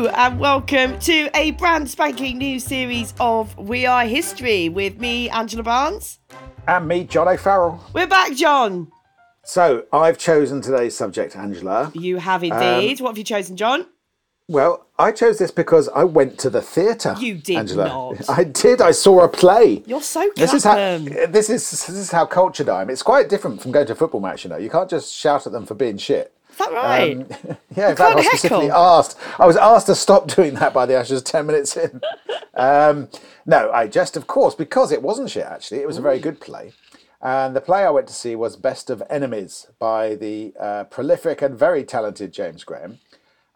Hello and welcome to a brand spanking new series of We Are History with me, Angela Barnes. And me, John O'Farrell. We're back, John. So I've chosen today's subject, Angela. You have indeed. What have you chosen, John? Well, I chose this because I went to the theatre. You did, Angela. Not. I did. I saw a play. You're so clever. This is how cultured I am. It's quite different from going to a football match, you know. You can't just shout at them for being shit. Is that right? Yeah, in fact, I was specifically asked. I was asked to stop doing that by the ushers 10 minutes in. No, I just, of course, because it wasn't shit, actually. It was a very good play. And the play I went to see was Best of Enemies by the prolific and very talented James Graham.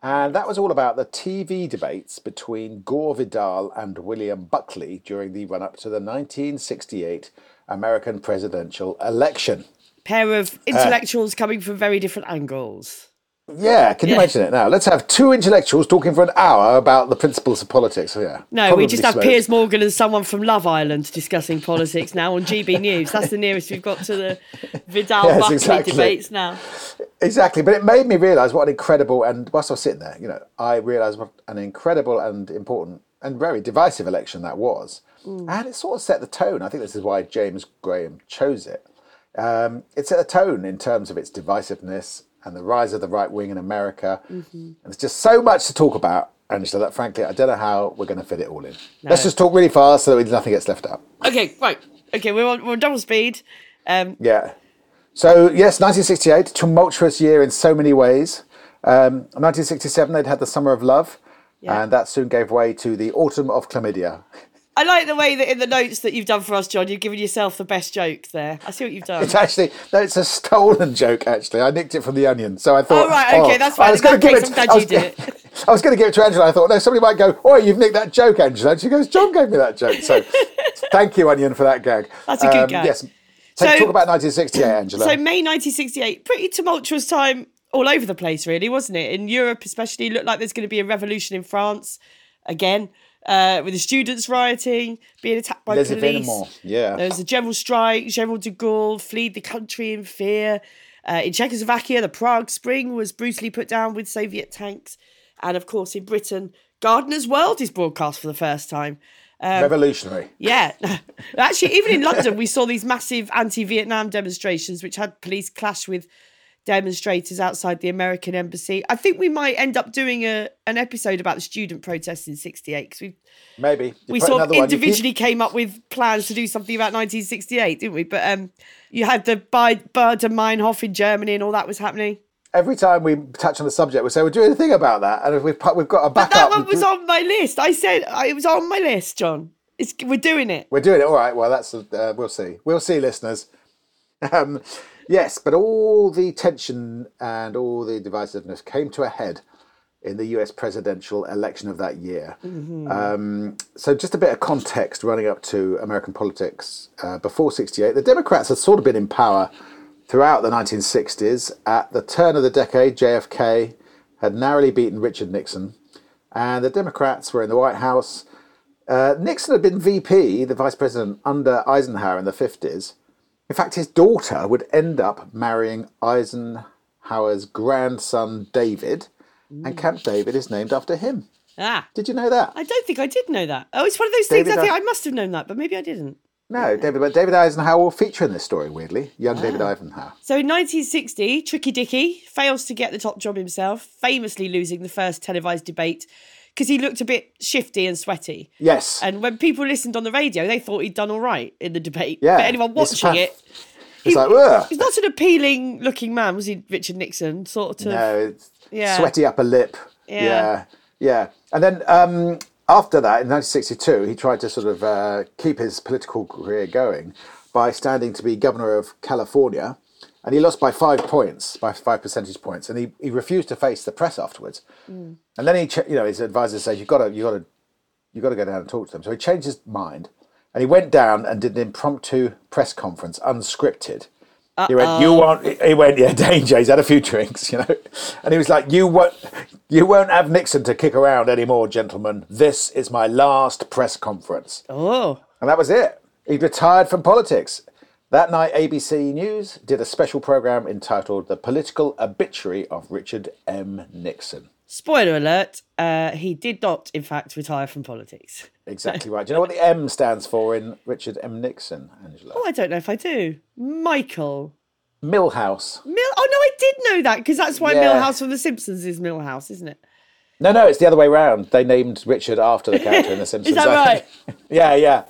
And that was all about the TV debates between Gore Vidal and William Buckley during the run-up to the 1968 American presidential election. Pair of intellectuals coming from very different angles. Yeah, can you imagine it now? Let's have two intellectuals talking for an hour about the principles of politics. Yeah. No, we just have Piers Morgan and someone from Love Island discussing politics now on GB News. That's the nearest we've got to the Vidal-Buckley debates now. Exactly, but it made me realise what an incredible, and whilst I was sitting there, you know, I realised what an incredible and important and very divisive election that was. Mm. And it sort of set the tone. I think this is why James Graham chose it. It set a tone in terms of its divisiveness and the rise of the right wing in America. Mm-hmm. And there's just so much to talk about, Angela, that frankly, I don't know how we're going to fit it all in. No. Let's just talk really fast so that nothing gets left out. Okay, right. Okay, we're on double speed. Yeah. So, yes, 1968, tumultuous year in so many ways. 1967, they'd had the Summer of Love, and that soon gave way to the Autumn of Chlamydia. I like the way that in the notes that you've done for us, John, you've given yourself the best joke there. I see what you've done. It's actually, no, it's a stolen joke, actually. I nicked it from The Onion, so I thought... Oh, right, okay, that's fine. I was going to give it to Angela. I thought, no, somebody might go, oh, you've nicked that joke, Angela. And she goes, John gave me that joke. So thank you, Onion, for that gag. That's a good gag. Yes. So talk about 1968, Angela. So May 1968, pretty tumultuous time all over the place, really, wasn't it? In Europe especially, looked like there's going to be a revolution in France again, with the students rioting, being attacked by police. There was a general strike. General de Gaulle fled the country in fear. In Czechoslovakia, the Prague Spring was brutally put down with Soviet tanks. And, of course, in Britain, Gardener's World is broadcast for the first time. Revolutionary. Yeah. Actually, even in London, we saw these massive anti-Vietnam demonstrations, which had police clash with demonstrators outside the American embassy. I think we might end up doing an episode about the student protests in 68. Because we sort of individually came up with plans to do something about 1968, didn't we? But you had the Baader-Meinhof in Germany and all that was happening. Every time we touch on the subject, we say, we're doing a thing about that. And if we've got a backup. But that one was on my list. I said it was on my list, John. We're doing it. We're doing it. All right. Well, that's we'll see. We'll see, listeners. Yes, but all the tension and all the divisiveness came to a head in the US presidential election of that year. Mm-hmm. So just a bit of context running up to American politics before 68. The Democrats had sort of been in power throughout the 1960s. At the turn of the decade, JFK had narrowly beaten Richard Nixon, and the Democrats were in the White House. Nixon had been VP, the vice president, under Eisenhower in the 50s. In fact, his daughter would end up marrying Eisenhower's grandson, David, and Camp David is named after him. Ah. Did you know that? I don't think I did know that. Oh, it's one of those things I think I must have known that, but maybe I didn't. No, David Eisenhower will feature in this story, weirdly. Young David Eisenhower. So in 1960, Tricky Dicky fails to get the top job himself, famously losing the first televised debate because he looked a bit shifty and sweaty. Yes. And when people listened on the radio, they thought he'd done all right in the debate. Yeah. But anyone watching it's like, ugh. He's not an appealing looking man, was he, Richard Nixon? Sort of. No, sweaty upper lip. Yeah. And then... after that, in 1962, he tried to sort of keep his political career going by standing to be governor of California, and he lost by 5 points, by 5 percentage points, and he refused to face the press afterwards. Mm. And then his advisor says, "You've got to go down and talk to them." So he changed his mind, and he went down and did an impromptu press conference, unscripted. Uh-oh. He went, danger. He's had a few drinks, you know. And he was like, you won't have Nixon to kick around anymore, gentlemen. This is my last press conference. Oh. And that was it. He retired from politics. That night, ABC News did a special program entitled The Political Obituary of Richard M. Nixon. Spoiler alert, he did not, in fact, retire from politics. Exactly right. Do you know what the M stands for in Richard M. Nixon, Angela? Oh, I don't know if I do. Michael. Milhouse. Oh, no, I did know that, because that's why Milhouse from The Simpsons is Milhouse, isn't it? No, it's the other way around. They named Richard after the character in The Simpsons. Is that right? Yeah.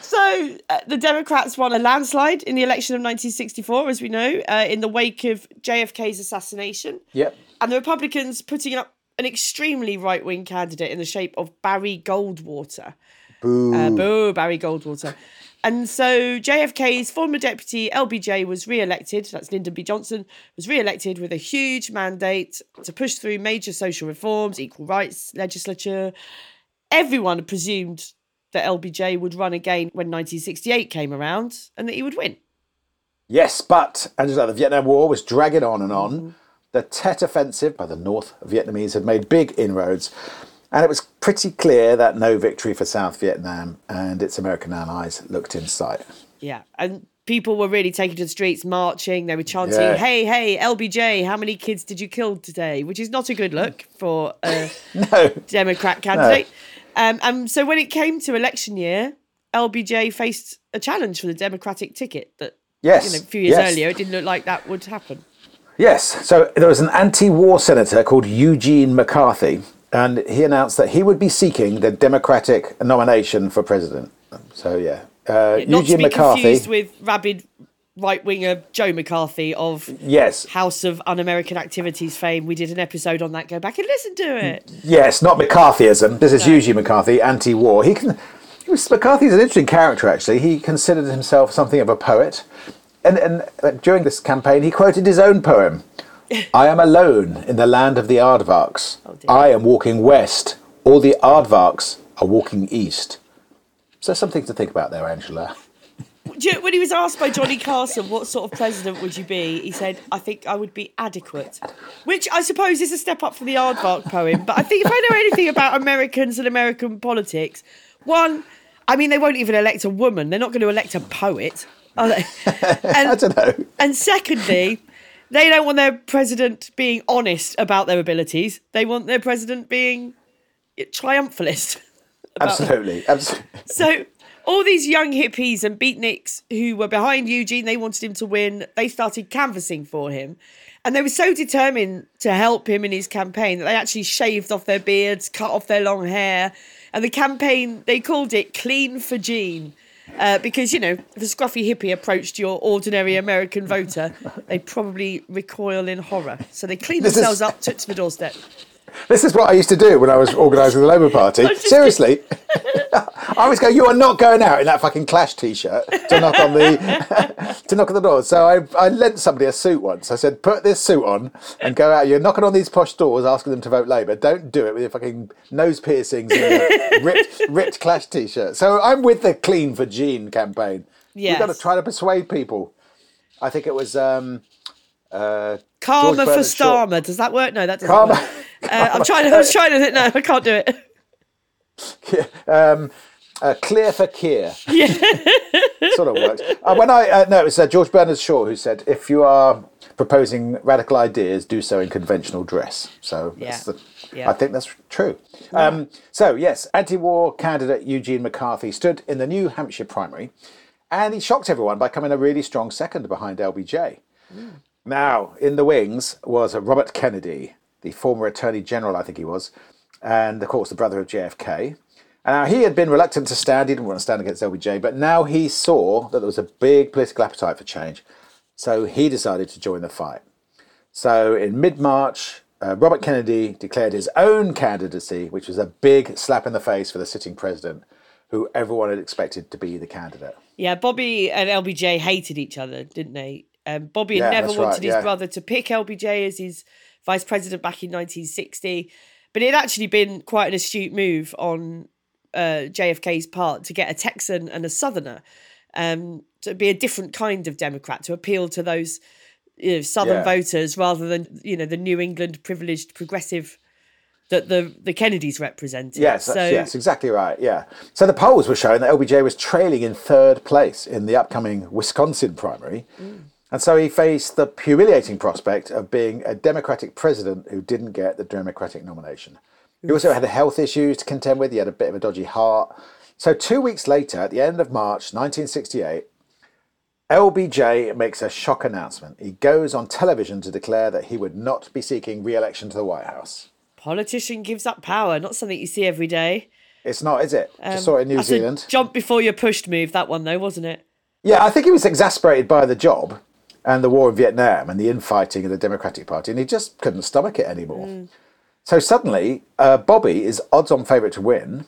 So the Democrats won a landslide in the election of 1964, as we know, in the wake of JFK's assassination. Yep. And the Republicans putting up an extremely right-wing candidate in the shape of Barry Goldwater. Boo. Boo, Barry Goldwater. And so JFK's former deputy, LBJ, was re-elected. That's Lyndon B. Johnson, was re-elected with a huge mandate to push through major social reforms, equal rights legislature. Everyone presumed that LBJ would run again when 1968 came around and that he would win. Yes, but, Angela, the Vietnam War was dragging on and on. Mm-hmm. The Tet Offensive by the North Vietnamese had made big inroads. And it was pretty clear that no victory for South Vietnam and its American allies looked in sight. Yeah, and people were really taking to the streets, marching. They were chanting, hey, LBJ, how many kids did you kill today? Which is not a good look for a Democrat candidate. No. And so when it came to election year, LBJ faced a challenge for the Democratic ticket that a few years earlier, it didn't look like that would happen. Yes, so there was an anti-war senator called Eugene McCarthy, and he announced that he would be seeking the Democratic nomination for president. So, Eugene McCarthy. Confused with rabid right-winger Joe McCarthy of House of Un-American Activities fame. We did an episode on that. Go back and listen to it. Yes, not McCarthyism. This is Eugene McCarthy, anti-war. McCarthy's an interesting character, actually. He considered himself something of a poet. And during this campaign, he quoted his own poem. I am alone in the land of the aardvarks. Oh, I am walking west. All the aardvarks are walking east. So something to think about there, Angela. When he was asked by Johnny Carson what sort of president would you be, he said, I think I would be adequate, which I suppose is a step up from the aardvark poem. But I think if I know anything about Americans and American politics, one, I mean, they won't even elect a woman. They're not going to elect a poet. Are they? And, I don't know. And secondly, they don't want their president being honest about their abilities. They want their president being triumphalist. Absolutely. So all these young hippies and beatniks who were behind Eugene, they wanted him to win. They started canvassing for him. And they were so determined to help him in his campaign that they actually shaved off their beards, cut off their long hair. And the campaign, they called it Clean for Gene. Because, if a scruffy hippie approached your ordinary American voter, they probably recoil in horror. So they clean themselves up, took to the doorstep. This is what I used to do when I was organising the Labour Party. Seriously. I was going, you are not going out in that fucking Clash T-shirt to knock on the door. So I lent somebody a suit once. I said, put this suit on and go out. You're knocking on these posh doors asking them to vote Labour. Don't do it with your fucking nose piercings and ripped Clash T-shirt. So I'm with the Clean for Gene campaign. Yes. You've got to try to persuade people. I think it was... Karma for Starmer. Does that work? No, that doesn't work. I was trying to. No, I can't do it. Clear for Keir. Yeah. Sort of works. It was George Bernard Shaw who said, if you are proposing radical ideas, do so in conventional dress. So I think that's true. Yeah. Anti-war candidate Eugene McCarthy stood in the New Hampshire primary and he shocked everyone by coming a really strong second behind LBJ. Mm. Now, in the wings was Robert Kennedy, the former Attorney General, I think he was, and, of course, the brother of JFK. And now, he had been reluctant to stand. He didn't want to stand against LBJ, but now he saw that there was a big political appetite for change, so he decided to join the fight. So, in mid-March, Robert Kennedy declared his own candidacy, which was a big slap in the face for the sitting president, who everyone had expected to be the candidate. Yeah, Bobby and LBJ hated each other, didn't they? Bobby never wanted his brother to pick LBJ as his vice president back in 1960. But it had actually been quite an astute move on JFK's part to get a Texan and a Southerner to be a different kind of Democrat, to appeal to those Southern voters rather than the New England privileged progressive that the Kennedys represented. Yes, that's exactly right, yeah. So the polls were showing that LBJ was trailing in third place in the upcoming Wisconsin primary. Mm. And so he faced the humiliating prospect of being a Democratic president who didn't get the Democratic nomination. He also had the health issues to contend with. He had a bit of a dodgy heart. So 2 weeks later, at the end of March 1968, LBJ makes a shock announcement. He goes on television to declare that he would not be seeking re-election to the White House. Politician gives up power, not something you see every day. It's not, is it? Just saw it in New Zealand. Jump before you're pushed move, that one though, wasn't it? Yeah, I think he was exasperated by the job and the war in Vietnam and the infighting of the Democratic Party, and he just couldn't stomach it anymore. So suddenly, Bobby is odds-on favourite to win.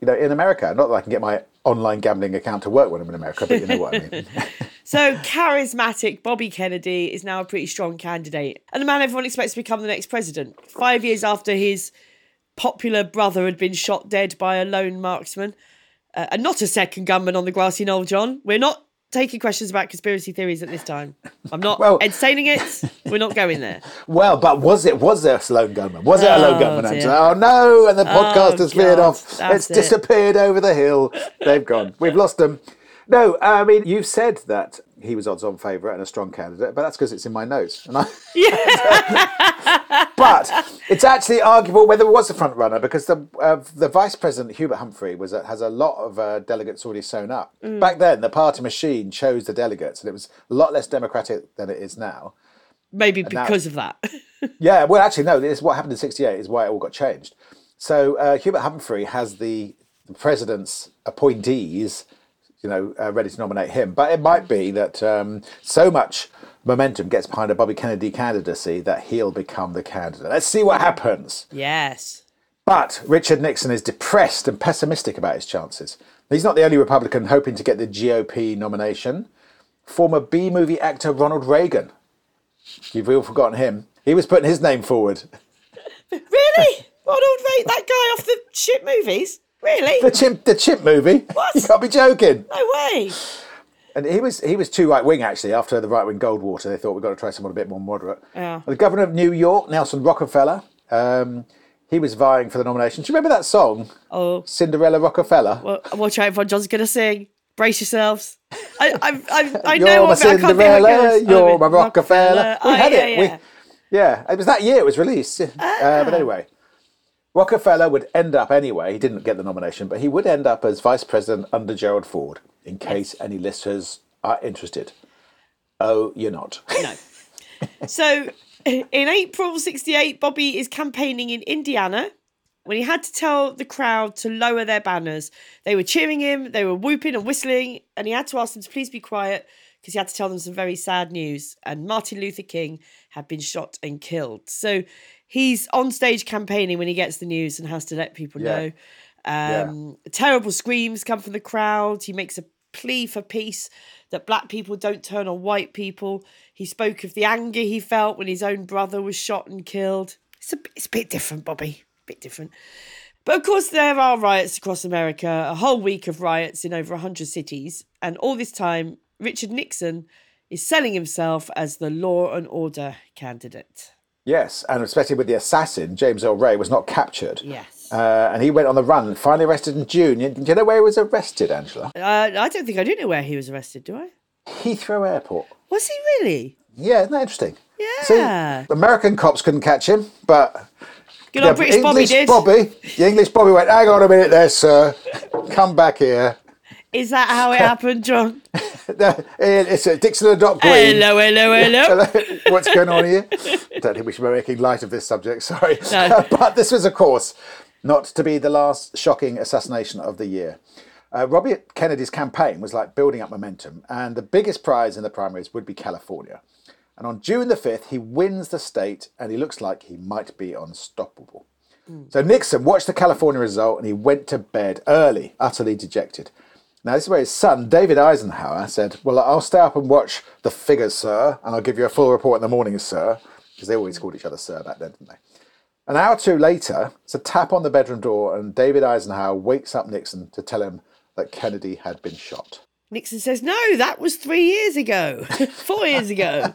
You know, in America, not that I can get my online gambling account to work when I'm in America, but you know what I mean. So charismatic Bobby Kennedy is now a pretty strong candidate and the man everyone expects to become the next president. 5 years after his popular brother had been shot dead by a lone marksman and not a second gunman on the grassy knoll, John. We're not taking questions about conspiracy theories at this time. I'm not entertaining it. We're not going there. Well, but was there a lone gunman? Was it a lone gunman? Angela? Oh, no. And the podcast has veered off. It's disappeared over the hill. They've gone. We've lost them. No, I mean, you've said that he was odds-on favourite and a strong candidate, but that's because it's in my notes. And but it's actually arguable whether it was a front-runner, because the Vice President, Hubert Humphrey, has a lot of delegates already sewn up. Back then, the party machine chose the delegates, and it was a lot less democratic than it is now. Maybe and because of that. Yeah, well, actually, no, this is what happened in 68 is why it all got changed. So Hubert Humphrey has the president's appointees ready to nominate him. But it might be that so much momentum gets behind a Bobby Kennedy candidacy that he'll become the candidate. Let's see what happens. Yes. But Richard Nixon is depressed and pessimistic about his chances. He's not the only Republican hoping to get the GOP nomination. Former B-movie actor Ronald Reagan. You've all forgotten him. He was putting his name forward. Really? Ronald Reagan? That guy off the shit movies? Really? The chimp movie? What? You can't be joking. No way. And he was too right-wing, actually, after the right-wing Goldwater. They thought, we've got to try someone a bit more moderate. Yeah. The governor of New York, Nelson Rockefeller, he was vying for the nomination. Do you remember that song? Oh. Cinderella Rockefeller. Well, watch out, Von John's going to sing. Brace yourselves. I know what I can't think of. You're my Cinderella, you're my Rockefeller. We had it. Yeah, it was that year it was released. But anyway. Rockefeller would end up anyway, he didn't get the nomination, but he would end up as vice president under Gerald Ford, in case any listeners are interested. Oh, you're not. No. So in April 68, Bobby is campaigning in Indiana when he had to tell the crowd to lower their banners. They were cheering him, they were whooping and whistling, and he had to ask them to please be quiet because he had to tell them some very sad news. And Martin Luther King had been shot and killed. So he's on stage campaigning when he gets the news and has to let people know. Terrible screams come from the crowd. He makes a plea for peace, that black people don't turn on white people. He spoke of the anger he felt when his own brother was shot and killed. It's a bit different, Bobby. A bit different. But of course, there are riots across America, a whole week of riots in over 100 cities. And all this time, Richard Nixon is selling himself as the law and order candidate. Yes, and especially with the assassin, James Earl Ray was not captured. Yes. And he went on the run and finally arrested in June. Do you know where he was arrested, Angela? I don't think I do know where he was arrested, do I? Heathrow Airport. Was he really? Yeah, isn't that interesting? Yeah. See, American cops couldn't catch him, but... Good old British Bobby did. The English Bobby went, hang on a minute there, sir. Come back here. Is that how it happened, John? No, it's Dixon and Doc Green. Hello. What's going on here? I don't think we should be making light of this subject, sorry. No. But this was, of course, not to be the last shocking assassination of the year. Robert Kennedy's campaign was like building up momentum, and the biggest prize in the primaries would be California. And on June the 5th, he wins the state, and he looks like he might be unstoppable. So Nixon watched the California result, and he went to bed early, utterly dejected. Now, this is where his son, David Eisenhower, said, well, I'll stay up and watch the figures, sir, and I'll give you a full report in the morning, sir, because they always called each other sir back then, didn't they? An hour or two later, it's a tap on the bedroom door, and David Eisenhower wakes up Nixon to tell him that Kennedy had been shot. Nixon says, no, that was 3 years ago, 4 years ago.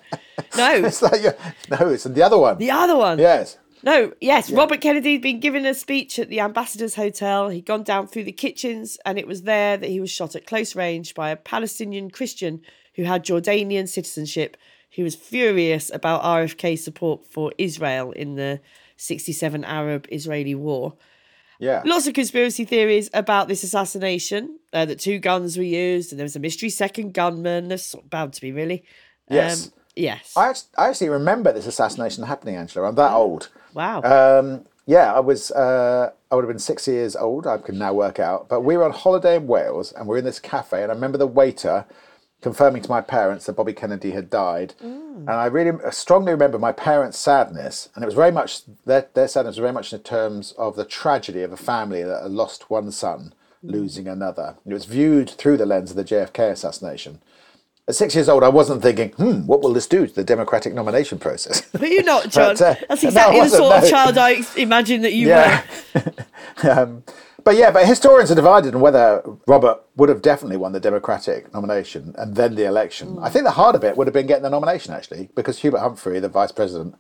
No. It's the other one. The other one. Yes. No, yes, yeah. Robert Kennedy had been given a speech at the Ambassador's Hotel. He'd gone down through the kitchens, and it was there that he was shot at close range by a Palestinian Christian who had Jordanian citizenship, who was furious about RFK's support for Israel in the 1967 Arab-Israeli War. Yeah. Lots of conspiracy theories about this assassination, that two guns were used, and there was a mystery second gunman. There's bound to be, really. Yes. Yes. I actually remember this assassination happening, Angela. I'm that old. Wow. Yeah, I was. I would have been 6 years old. I can now work out. But we were on holiday in Wales, and we were in this cafe, and I remember the waiter confirming to my parents that Bobby Kennedy had died. And I really strongly remember my parents' sadness, and it was very much, their sadness was very much in terms of the tragedy of a family that had lost one son, losing another. And it was viewed through the lens of the JFK assassination. At 6 years old, I wasn't thinking, what will this do to the democratic nomination process? Were you not, John? But, that's exactly the sort of child I imagine that you were. But historians are divided on whether Robert would have definitely won the Democratic nomination and then the election. I think the heart of it would have been getting the nomination, actually, because Hubert Humphrey, the vice president,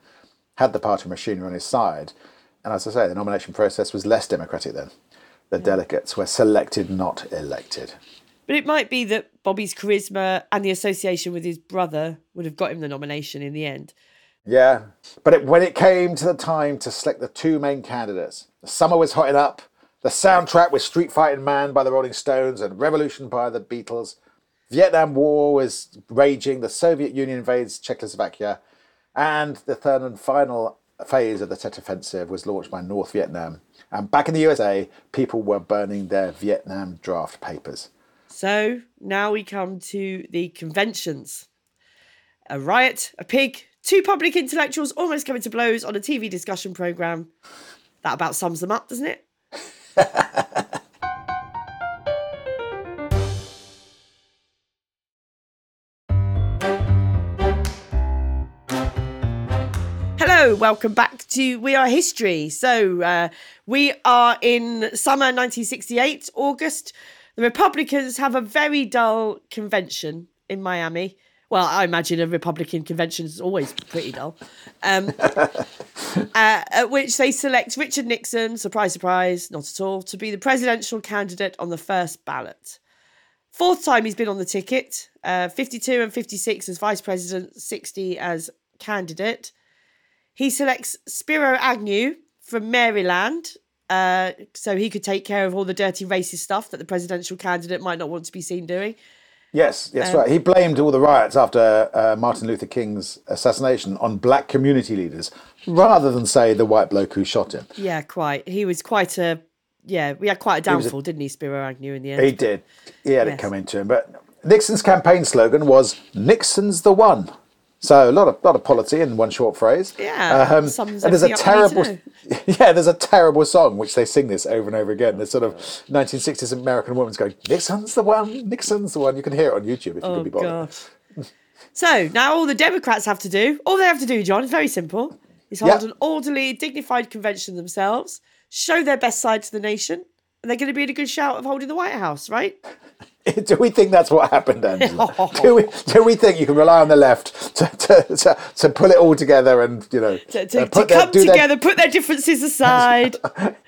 had the party machinery on his side. And as I say, the nomination process was less democratic then. The delegates were selected, not elected. But it might be that Bobby's charisma and the association with his brother would have got him the nomination in the end. Yeah, but when it came to the time to select the two main candidates, the summer was hotting up, the soundtrack was Street Fighting Man by the Rolling Stones and Revolution by the Beatles. Vietnam War was raging. The Soviet Union invades Czechoslovakia. And the third and final phase of the Tet Offensive was launched by North Vietnam. And back in the USA, people were burning their Vietnam draft papers. So now we come to the conventions. A riot, a pig, two public intellectuals almost coming to blows on a TV discussion programme. That about sums them up, doesn't it? Hello, welcome back to We Are History. So we are in summer 1968, August. The Republicans have a very dull convention in Miami. Well, I imagine a Republican convention is always pretty dull. At which they select Richard Nixon, surprise, surprise, not at all, to be the presidential candidate on the first ballot. Fourth time he's been on the ticket, 52 and 56 as vice president, 60 as candidate. He selects Spiro Agnew from Maryland, so he could take care of all the dirty racist stuff that the presidential candidate might not want to be seen doing. Yes, right. He blamed all the riots after Martin Luther King's assassination on black community leaders, rather than, say, the white bloke who shot him. Yeah, quite. He was quite a... Yeah, we had quite a downfall, didn't he, Spiro Agnew, in the end? He did. He had it come into him. But Nixon's campaign slogan was, "Nixon's the one." So a lot of polity in one short phrase. Yeah, and there's a terrible, there's a terrible song which they sing this over and over again. This sort of 1960s American woman's going, "Nixon's the one, Nixon's the one." You can hear it on YouTube if you can be bothered. God. So now all the Democrats have to do, John, is very simple, is hold an orderly, dignified convention themselves, show their best side to the nation, and they're going to be in a good shout of holding the White House, right? Do we think that's what happened, Angela? Do we think you can rely on the left to pull it all together and, you know... put their differences aside.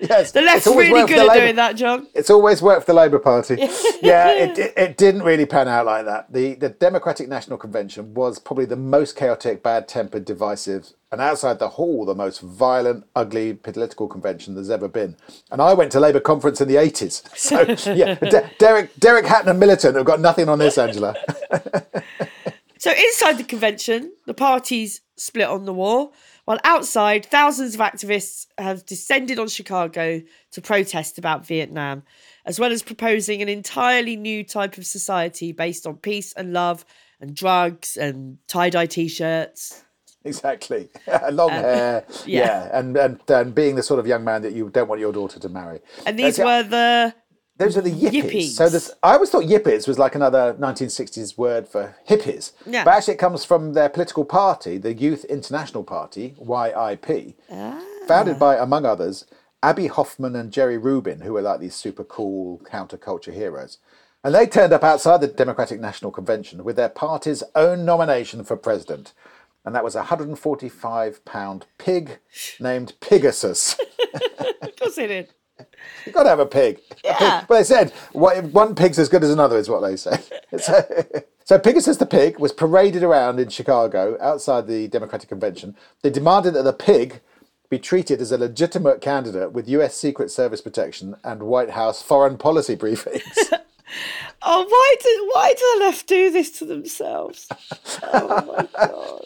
Yes. The left's really good at doing that, John. It's always worked for the Labour Party. It didn't really pan out like that. The Democratic National Convention was probably the most chaotic, bad-tempered, divisive, and outside the hall, the most violent, ugly political convention there's ever been. And I went to Labour conference in the 80s. So, yeah, Derek Hatton and Militant have got nothing on this, Angela. So inside the convention, the parties split on the wall, while outside, thousands of activists have descended on Chicago to protest about Vietnam, as well as proposing an entirely new type of society based on peace and love and drugs and tie-dye T-shirts... Exactly. Long hair. And being the sort of young man that you don't want your daughter to marry. And these were the... Those are the yippies. So I always thought yippies was like another 1960s word for hippies. Yeah. But actually it comes from their political party, the Youth International Party, YIP, founded by, among others, Abbie Hoffman and Jerry Rubin, who were like these super cool counterculture heroes. And they turned up outside the Democratic National Convention with their party's own nomination for president. And that was a 145-pound pig named Pigasus. Of course it is. You've got to have a pig. Yeah. A pig. Well, they said, one pig's as good as another is what they say. So Pigasus the pig was paraded around in Chicago outside the Democratic Convention. They demanded that the pig be treated as a legitimate candidate with US Secret Service protection and White House foreign policy briefings. Oh, why do the left do this to themselves? Oh,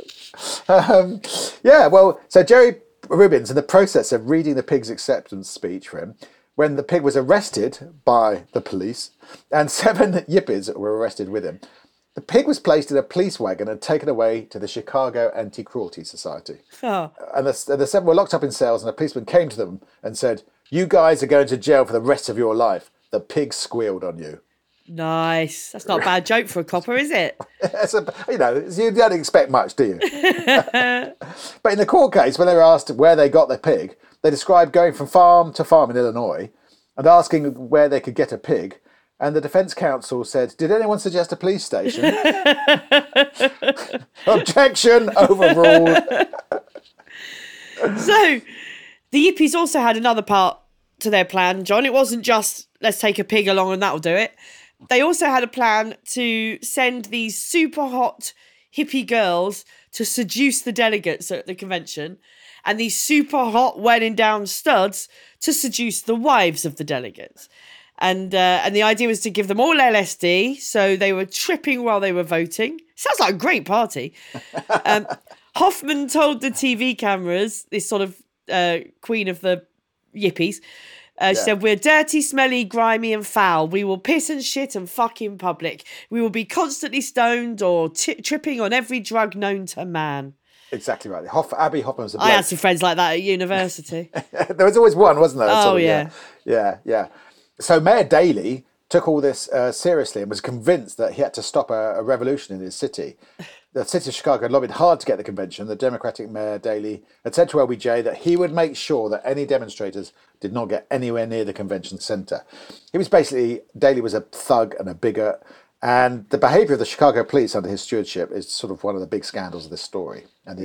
my God. So Jerry Rubin's in the process of reading the pig's acceptance speech for him when the pig was arrested by the police and 7 yippies were arrested with him. The pig was placed in a police wagon and taken away to the Chicago Anti-Cruelty Society. Oh. And the 7 were locked up in cells and a policeman came to them and said, "You guys are going to jail for the rest of your life. The pig squealed on you." Nice. That's not a bad joke for a copper, is it? You don't expect much, do you? But in the court case, when they were asked where they got their pig, they described going from farm to farm in Illinois and asking where they could get a pig. And the defence counsel said, "Did anyone suggest a police station?" Objection overruled. So the yippies also had another part to their plan, John. It wasn't just, let's take a pig along and that'll do it. They also had a plan to send these super hot hippie girls to seduce the delegates at the convention and these super hot wedding down studs to seduce the wives of the delegates. And the idea was to give them all LSD, so they were tripping while they were voting. Sounds like a great party. Hoffman told the TV cameras, this sort of queen of the yippies, she said, "We're dirty, smelly, grimy and foul. We will piss and shit and fuck in public. We will be constantly stoned or tripping on every drug known to man." Exactly right. Abbie Hoffman was a bloke. I had some friends like that at university. There was always one, wasn't there? Yeah. So Mayor Daley took all this seriously and was convinced that he had to stop a revolution in his city. The city of Chicago had lobbied hard to get the convention. The Democratic Mayor Daley had said to LBJ that he would make sure that any demonstrators did not get anywhere near the convention centre. Daley was a thug and a bigot, and the behaviour of the Chicago police under his stewardship is sort of one of the big scandals of this story. And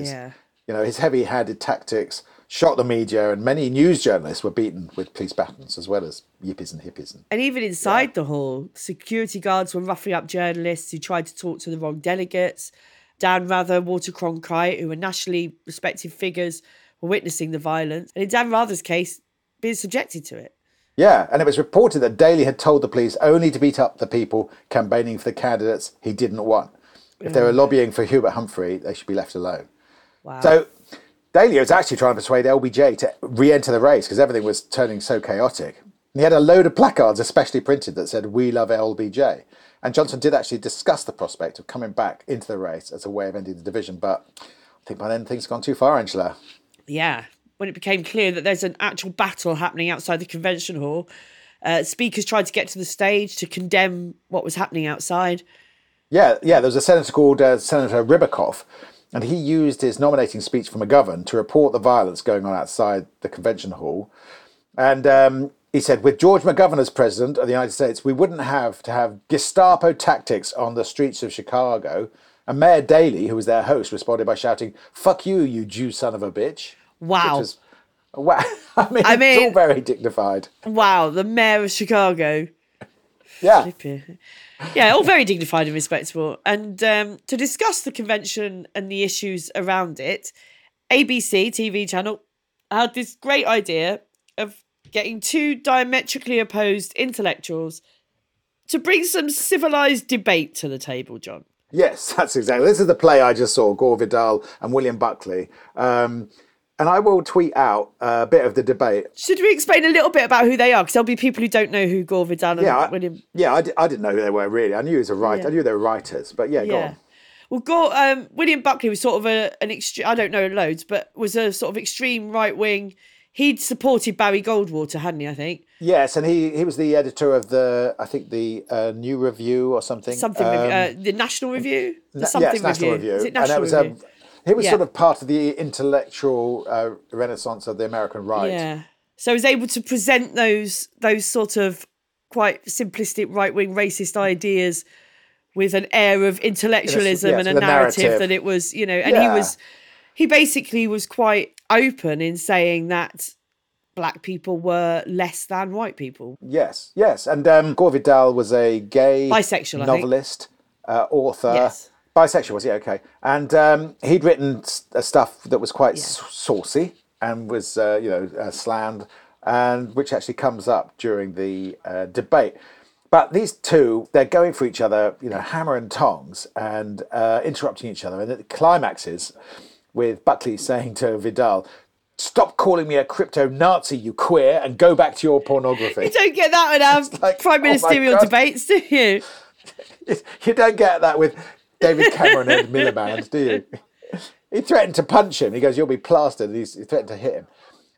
his heavy-handed tactics shot the media, and many news journalists were beaten with police batons, as well as yippies and hippies. And even inside the hall, security guards were roughing up journalists who tried to talk to the wrong delegates. Dan Rather, Walter Cronkite, who were nationally respected figures, were witnessing the violence. And in Dan Rather's case, being subjected to it. Yeah, and it was reported that Daley had told the police only to beat up the people campaigning for the candidates he didn't want. If they were lobbying for Hubert Humphrey, they should be left alone. Wow. So Daley was actually trying to persuade LBJ to re-enter the race because everything was turning so chaotic. And he had a load of placards especially printed that said, "We love LBJ." And Johnson did actually discuss the prospect of coming back into the race as a way of ending the division. But I think by then things had gone too far, Angela. Yeah. When it became clear that there's an actual battle happening outside the convention hall, speakers tried to get to the stage to condemn what was happening outside. Yeah. There was a senator called Senator Ribicoff, and he used his nominating speech for McGovern to report the violence going on outside the convention hall. And he said, "With George McGovern as president of the United States, we wouldn't have to have Gestapo tactics on the streets of Chicago." And Mayor Daley, who was their host, responded by shouting, "Fuck you, you Jew son of a bitch." Wow. Which is, wow. I mean, it's all very dignified. Wow, the mayor of Chicago. Yeah. Flippy. Yeah, all very dignified and respectable. And to discuss the convention and the issues around it, ABC TV channel had this great idea of getting two diametrically opposed intellectuals to bring some civilised debate to the table, John. Yes, that's exactly. This is the play I just saw, Gore Vidal and William Buckley. And I will tweet out a bit of the debate. Should we explain a little bit about who they are? Because there'll be people who don't know who Gore Vidal and William... Yeah, I didn't know who they were, really. I knew he was a writer. Yeah. I knew they were writers, but go on. Well, William Buckley was sort of an extreme... I don't know loads, but was a sort of extreme right-wing... He'd supported Barry Goldwater, hadn't he, I think? Yes, and he was the editor of the New Review or something. The National Review? National Review. Is it National Review? He was sort of part of the intellectual renaissance of the American right. Yeah. So he was able to present those sort of quite simplistic right-wing racist ideas with an air of intellectualism and a narrative that it was, he basically was quite open in saying that black people were less than white people. Yes, yes. And Gore Vidal was a gay bisexual novelist, author. Yes. Bisexual, was he? Okay. And he'd written stuff that was quite saucy and was, slammed, and which actually comes up during the debate. But these two, they're going for each other, hammer and tongs, and interrupting each other. And it climaxes with Buckley saying to Vidal, "Stop calling me a crypto-Nazi, you queer, and go back to your pornography." You don't get that in our prime ministerial debates, do you? You don't get that with David Cameron and Miliband, do you? He threatened to punch him. He goes, "You'll be plastered." And he threatened to hit him.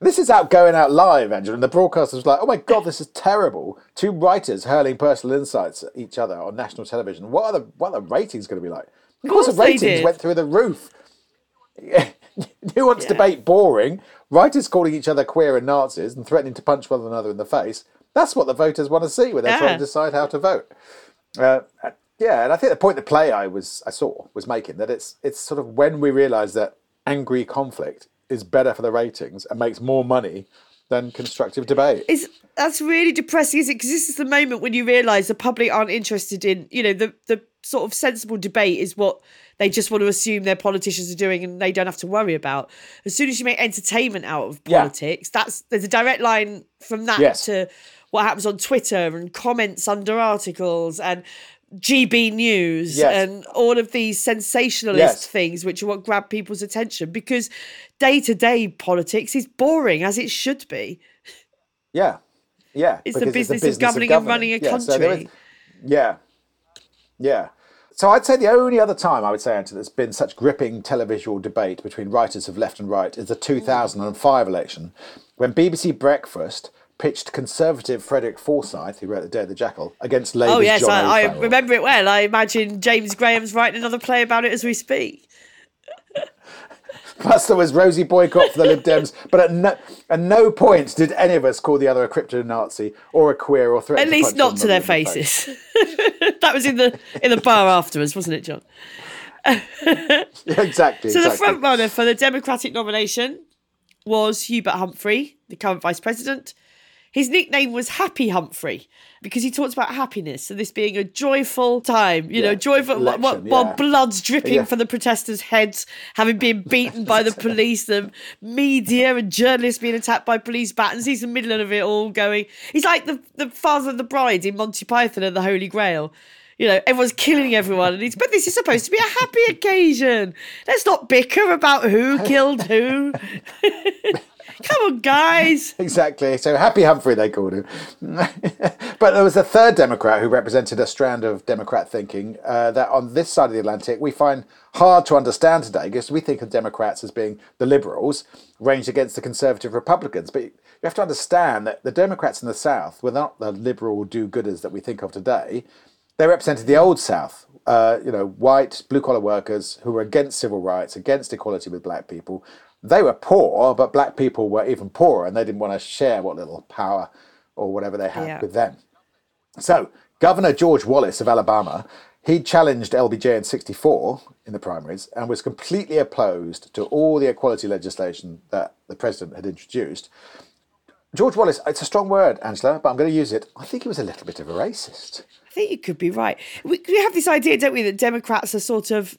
This is out going out live, Angela, and the broadcaster was like, "Oh my God, this is terrible. Two writers hurling personal insults at each other on national television. What are the ratings going to be like?" Of course the ratings went through the roof. Who wants debate boring? Writers calling each other queer and Nazis and threatening to punch one another in the face. That's what the voters want to see when they're trying to decide how to vote. And I think the point the play I saw was making that it's sort of when we realise that angry conflict is better for the ratings and makes more money than constructive debate. That's really depressing, isn't it? Because this is the moment when you realise the public aren't interested in, the sort of sensible debate is what they just want to assume their politicians are doing and they don't have to worry about. As soon as you make entertainment out of politics, there's a direct line from that to what happens on Twitter and comments under articles and GB News and all of these sensationalist things, which are what grab people's attention, because day-to-day politics is boring, as it should be. Yeah, yeah. It's the business of governing and running a country. So I'd say the only other time, Angela, there's been such gripping televisual debate between writers of left and right is the 2005 election, when BBC Breakfast pitched conservative Frederick Forsyth, who wrote The Day of the Jackal, against Labour's John O'Farrell. I remember it well. I imagine James Graham's writing another play about it as we speak. Plus there was Rosie Boycott for the Lib Dems, but at no point did any of us call the other a crypto-Nazi or a queer or threat. At least not to their faces. That was in the bar afterwards, wasn't it, John? Exactly. So the front runner for the Democratic nomination was Hubert Humphrey, the current Vice President. His nickname was Happy Humphrey because he talked about happiness. So this being a joyful time, joyful, election, blood's dripping from the protesters' heads, having been beaten by the police, the media and journalists being attacked by police batons. He's in the middle of it all going. He's like the father of the bride in Monty Python and the Holy Grail. Everyone's killing everyone. But this is supposed to be a happy occasion. Let's not bicker about who killed who. Come on, guys. Exactly. So Happy Humphrey, they called him. But there was a third Democrat who represented a strand of Democrat thinking that on this side of the Atlantic we find hard to understand today, because we think of Democrats as being the liberals ranged against the conservative Republicans. But you have to understand that the Democrats in the South were not the liberal do-gooders that we think of today. They represented the old South, white, blue-collar workers who were against civil rights, against equality with black people. They were poor, but black people were even poorer, and they didn't want to share what little power or whatever they had with them. So Governor George Wallace of Alabama, he challenged LBJ in 1964 in the primaries and was completely opposed to all the equality legislation that the president had introduced. George Wallace, it's a strong word, Angela, but I'm going to use it. I think he was a little bit of a racist. I think you could be right. We have this idea, don't we, that Democrats are sort of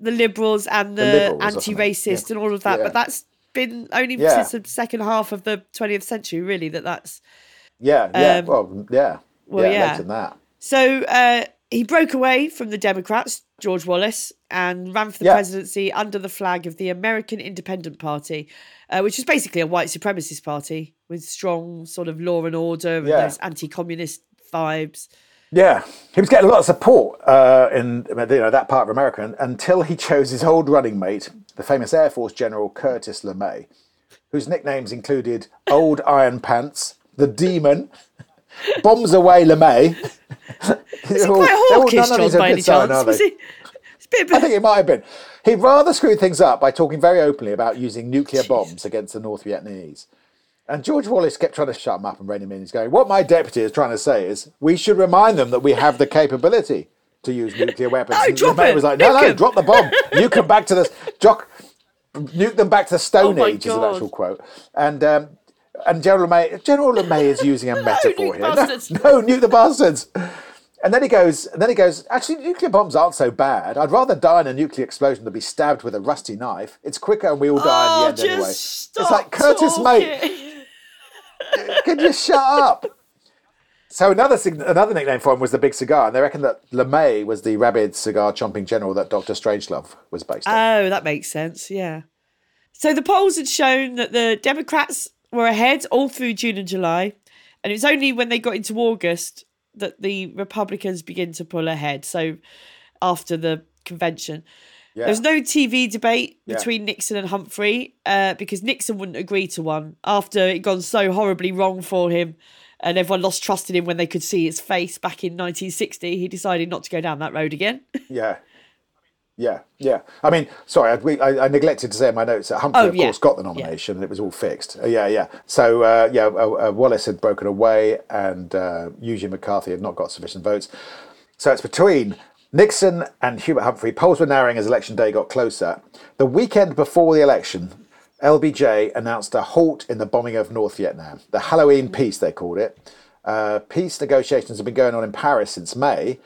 the liberals and the anti-racist and all of that, but that's been only since the second half of the 20th century, really, that's... later than that. So he broke away from the Democrats, George Wallace, and ran for the presidency under the flag of the American Independent Party, which is basically a white supremacist party with strong sort of law and order and those anti-communist vibes. Yeah, he was getting a lot of support in that part of America until he chose his old running mate, the famous Air Force General Curtis LeMay, whose nicknames included Old Iron Pants, The Demon, Bombs Away LeMay. Is he quite hawkish, John, by any chance? I think it might have been. He rather screwed things up by talking very openly about using nuclear bombs against the North Vietnamese. And George Wallace kept trying to shut him up and rein him in. He's going, "What my deputy is trying to say is we should remind them that we have the capability to use nuclear weapons." And the man was like, no, drop the bomb. Nuke them back to the Stone Age, is an actual quote. And And General LeMay is using a metaphor here. No, nuke the bastards. And then he goes, actually, nuclear bombs aren't so bad. I'd rather die in a nuclear explosion than be stabbed with a rusty knife. It's quicker and we all die in the end anyway. Stop, it's like, Curtis, mate, can you shut up? So another nickname for him was the Big Cigar, and they reckon that LeMay was the rabid cigar-chomping general that Dr. Strangelove was based on. Oh, that makes sense, yeah. So the polls had shown that the Democrats were ahead all through June and July, and it was only when they got into August that the Republicans begin to pull ahead, so after the convention. Yeah. There was no TV debate between Nixon and Humphrey because Nixon wouldn't agree to one after it had gone so horribly wrong for him and everyone lost trust in him when they could see his face back in 1960. He decided not to go down that road again. Yeah. I mean, sorry, I neglected to say in my notes that Humphrey, of course, got the nomination and it was all fixed. So, Wallace had broken away and Eugene McCarthy had not got sufficient votes. So it's between Nixon and Hubert Humphrey. Polls were narrowing as election day got closer. The weekend before the election, LBJ announced a halt in the bombing of North Vietnam. The Halloween peace, they called it. Peace negotiations have been going on in Paris since May.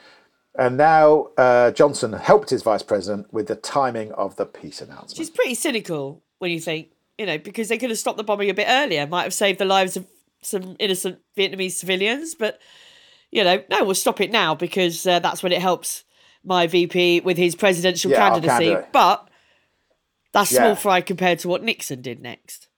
And now Johnson helped his vice president with the timing of the peace announcement. Which is pretty cynical when you think, because they could have stopped the bombing a bit earlier. Might have saved the lives of some innocent Vietnamese civilians. But, no, we'll stop it now because that's when it helps my VP with his presidential candidacy. But that's small fry compared to what Nixon did next.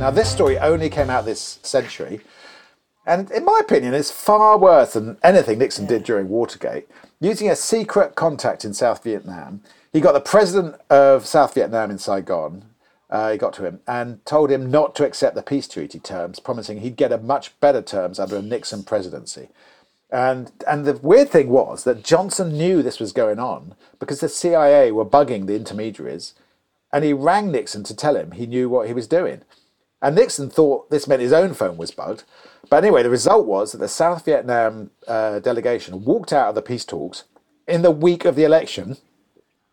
Now, this story only came out this century, and in my opinion, it's far worse than anything Nixon did during Watergate. Using a secret contact in South Vietnam, he got the president of South Vietnam in Saigon, he got to him, and told him not to accept the peace treaty terms, promising he'd get a much better terms under a Nixon presidency. And the weird thing was that Johnson knew this was going on because the CIA were bugging the intermediaries, and he rang Nixon to tell him he knew what he was doing. And Nixon thought this meant his own phone was bugged. But anyway, the result was that the South Vietnam delegation walked out of the peace talks in the week of the election,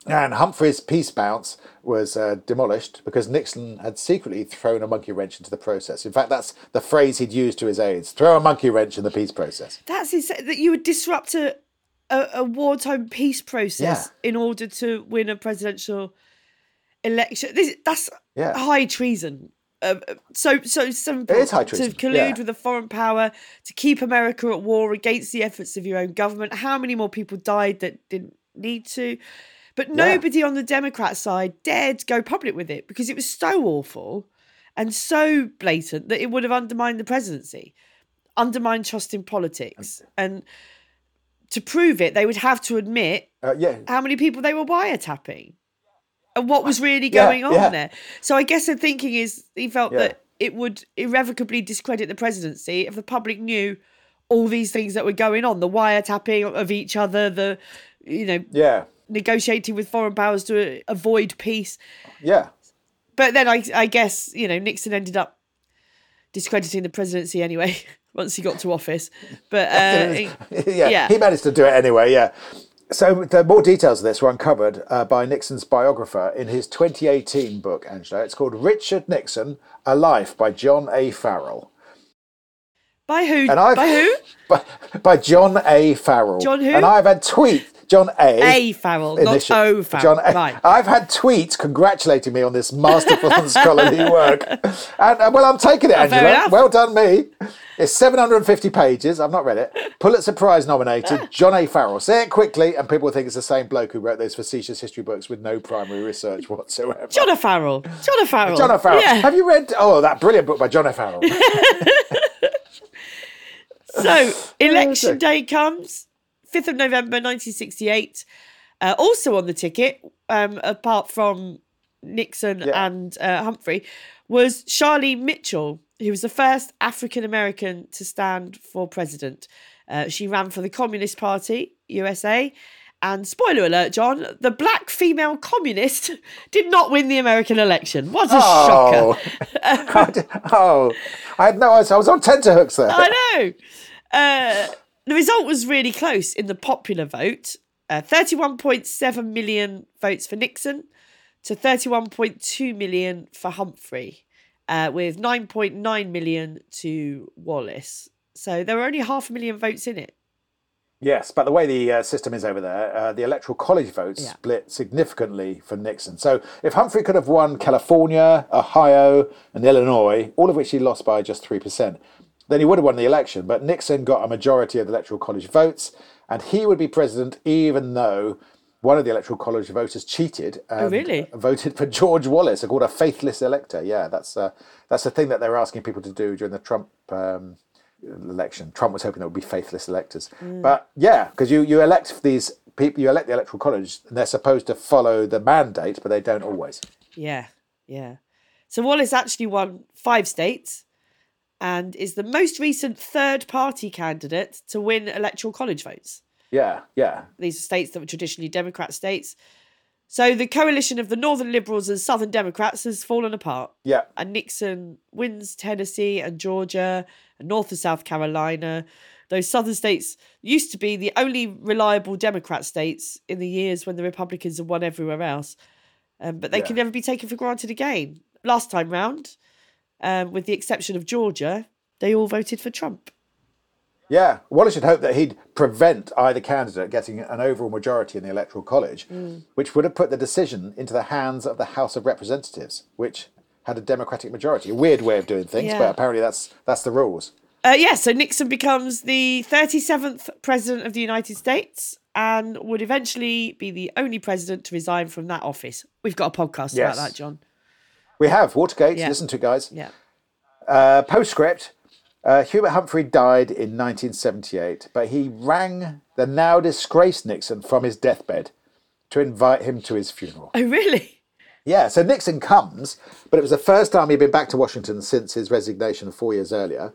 and Humphrey's peace bounce was demolished because Nixon had secretly thrown a monkey wrench into the process. In fact, that's the phrase he'd used to his aides, throw a monkey wrench in the peace process. That's insane, that you would disrupt a wartime peace process in order to win a presidential election. That's high treason. To collude with a foreign power to keep America at war against the efforts of your own government. How many more people died that didn't need to? But nobody on the Democrat side dared go public with it because it was so awful and so blatant that it would have undermined the presidency, undermined trust in politics. And to prove it, they would have to admit how many people they were wiretapping. And what was really going on there. So I guess the thinking is he felt that it would irrevocably discredit the presidency if the public knew all these things that were going on, the wiretapping of each other, the, negotiating with foreign powers to avoid peace. Yeah. But then I guess, Nixon ended up discrediting the presidency anyway once he got to office. But he managed to do it anyway, So the more details of this were uncovered by Nixon's biographer in his 2018 book, Angela. It's called Richard Nixon, A Life by John A. Farrell. By who? By who? By John A. Farrell. John who? And I've had tweets. John A. Farrell, initial, not O. Farrell. John A. Right. I've had tweets congratulating me on this masterful and scholarly work. And well, I'm taking it, Angela. Well done, me. It's 750 pages. I've not read it. Pulitzer Prize nominated, John A. Farrell. Say it quickly, and people think it's the same bloke who wrote those facetious history books with no primary research whatsoever. John A. Farrell. John A. Farrell. John A. Farrell. Yeah. Have you read, that brilliant book by John A. Farrell? So, election day comes. 5th of November 1968, also on the ticket, apart from Nixon and Humphrey, was Charlie Mitchell, who was the first African-American to stand for president. She ran for the Communist Party, USA, and spoiler alert, John, the black female communist did not win the American election. What a shocker. I had no idea. I was on tenterhooks there. I know. The result was really close in the popular vote. 31.7 million votes for Nixon to 31.2 million for Humphrey, with 9.9 million to Wallace. So there were only 500,000 votes in it. Yes, but the way the system is over there, the Electoral College votes split significantly from Nixon. So if Humphrey could have won California, Ohio, and Illinois, all of which he lost by just 3%, then he would have won the election. But Nixon got a majority of the Electoral College votes, and he would be president even though one of the Electoral College voters cheated and voted for George Wallace, called a faithless elector. Yeah, that's the thing that they're asking people to do during the Trump election. Trump was hoping there would be faithless electors. But yeah, because you elect these people, you elect the Electoral College, and they're supposed to follow the mandate, but they don't always. Yeah, yeah. So Wallace actually won 5 states and is the most recent third-party candidate to win Electoral College votes. Yeah, yeah. These are states that were traditionally Democrat states. So the coalition of the Northern Liberals and Southern Democrats has fallen apart. Yeah. And Nixon wins Tennessee and Georgia and North and South Carolina. Those Southern states used to be the only reliable Democrat states in the years when the Republicans had won everywhere else. But they can never be taken for granted again. Last time round, with the exception of Georgia, they all voted for Trump. Yeah, Wallace should hope that he'd prevent either candidate getting an overall majority in the Electoral College, which would have put the decision into the hands of the House of Representatives, which had a Democratic majority. A weird way of doing things, but apparently that's the rules. So Nixon becomes the 37th President of the United States and would eventually be the only president to resign from that office. We've got a podcast about that, John. We have, Watergate, listen to it, guys. Yeah. Postscript. Hubert Humphrey died in 1978, but he rang the now disgraced Nixon from his deathbed to invite him to his funeral. Oh, really? Yeah, so Nixon comes, but it was the first time he'd been back to Washington since his resignation 4 years earlier,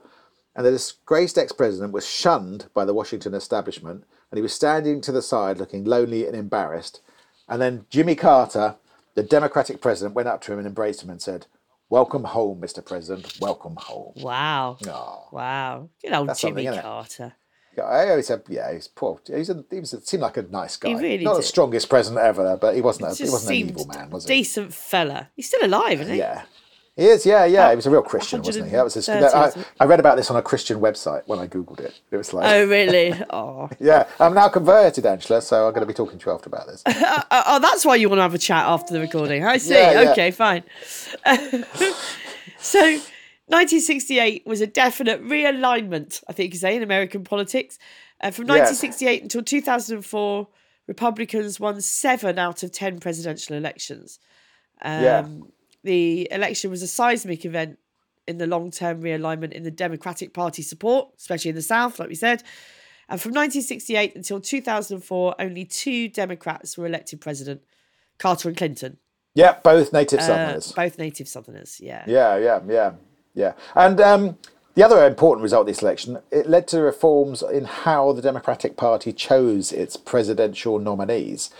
and the disgraced ex-president was shunned by the Washington establishment, and he was standing to the side looking lonely and embarrassed, and then Jimmy Carter, the Democratic president, went up to him and embraced him and said, "Welcome home, Mr. President. Welcome home." Wow. Oh, wow. Good old Jimmy Carter. Yeah, I always said, he's poor. He seemed like a nice guy. He really Not the strongest president ever, but he wasn't an evil man, was he? Decent fella. He's still alive, isn't he? Yeah. He is, yeah. He was a real Christian, wasn't he? That was I read about this on a Christian website when I Googled it. It was like... Oh, really? Oh. Yeah. I'm now converted, Angela, so I'm going to be talking to you after about this. Oh, that's why you want to have a chat after the recording. I see. Yeah, yeah. Okay, fine. So 1968 was a definite realignment, I think you could say, in American politics. From 1968 until 2004, Republicans won 7 out of 10 presidential elections. The election was a seismic event in the long-term realignment in the Democratic Party support, especially in the South, like we said. And from 1968 until 2004, only 2 Democrats were elected president, Carter and Clinton. Yeah, both native Southerners. Both native Southerners, yeah. Yeah. And the other important result of this election, it led to reforms in how the Democratic Party chose its presidential nominees.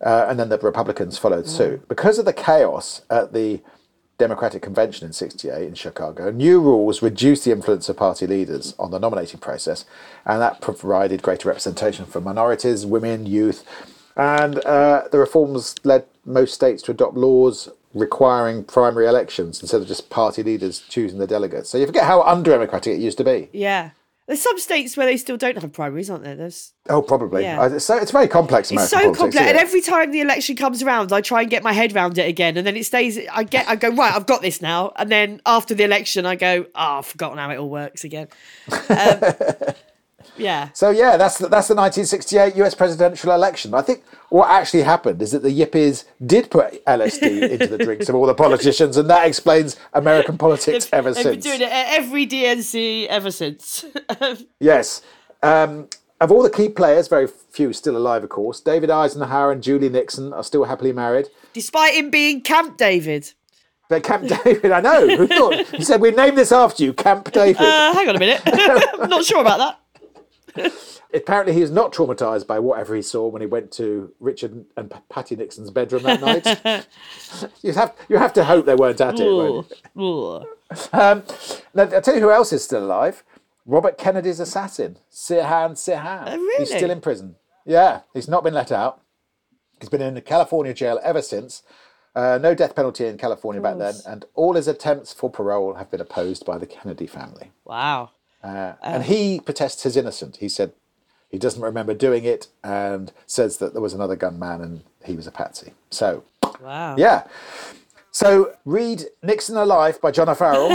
And then the Republicans followed suit. Because of the chaos at the Democratic Convention in 1968 in Chicago, new rules reduced the influence of party leaders on the nominating process, and that provided greater representation for minorities, women, youth. And the reforms led most states to adopt laws requiring primary elections instead of just party leaders choosing their delegates. So you forget how undemocratic it used to be. Yeah. There's some states where they still don't have primaries, aren't there? Probably. Yeah. It's very complex, American politics. It's so complex. And every time the election comes around, I try and get my head round it again. And then it stays... I go, right, I've got this now. And then after the election, I go, I've forgotten how it all works again. Yeah. So, yeah, that's the 1968 US presidential election. I think what actually happened is that the yippies did put LSD into the drinks of all the politicians, and that explains American politics ever since. They've been doing it at every DNC ever since. Yes. Of all the key players, very few still alive, of course. David Eisenhower and Julie Nixon are still happily married. Despite him being Camp David. But Camp David, I know. Who thought? He said, we named this after you, Camp David. Hang on a minute. I'm not sure about that. Apparently he was not traumatised by whatever he saw when he went to Richard and Patty Nixon's bedroom that night. you have to hope they weren't at it, won't you? Now, I'll tell you who else is still alive. Robert Kennedy's assassin, Sirhan. Oh, really? He's still in prison. Yeah, he's not been let out. He's been in the California jail ever since. No death penalty in California back then, and all his attempts for parole have been opposed by the Kennedy family. Wow. And he protests his innocence. He said he doesn't remember doing it and says that there was another gunman and he was a patsy. So, wow. Yeah. So read Nixon Alive by John O'Farrell.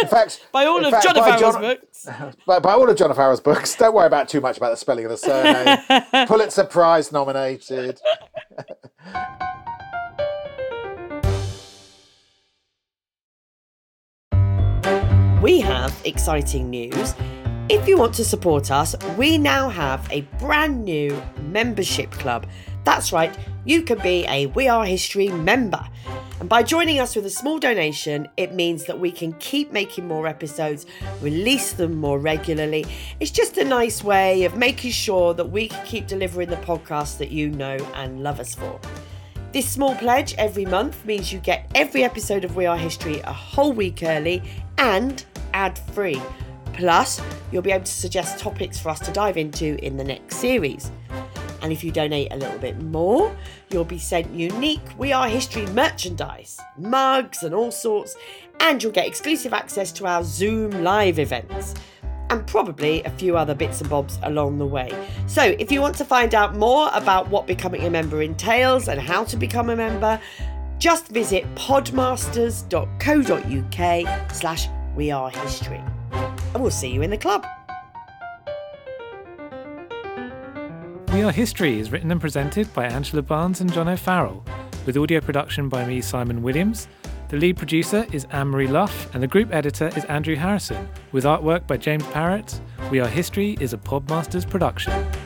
In fact, by all of John O'Farrell's books. By all of John O'Farrell's books. Don't worry about too much about the spelling of the surname. Pulitzer Prize nominated. We have exciting news. If you want to support us, we now have a brand new membership club. That's right, you can be a We Are History member. And by joining us with a small donation, it means that we can keep making more episodes, release them more regularly. It's just a nice way of making sure that we can keep delivering the podcast that you know and love us for. This small pledge every month means you get every episode of We Are History a whole week early and ad-free. Plus, you'll be able to suggest topics for us to dive into in the next series. And if you donate a little bit more, you'll be sent unique We Are History merchandise, mugs and all sorts, and you'll get exclusive access to our Zoom live events and probably a few other bits and bobs along the way. So if you want to find out more about what becoming a member entails and how to become a member, just visit podmasters.co.uk/wearehistory. And we'll see you in the club. We Are History is written and presented by Angela Barnes and John O'Farrell, with audio production by me, Simon Williams. The lead producer is Anne-Marie Luff, and the group editor is Andrew Harrison, with artwork by James Parrott. We Are History is a Podmasters production.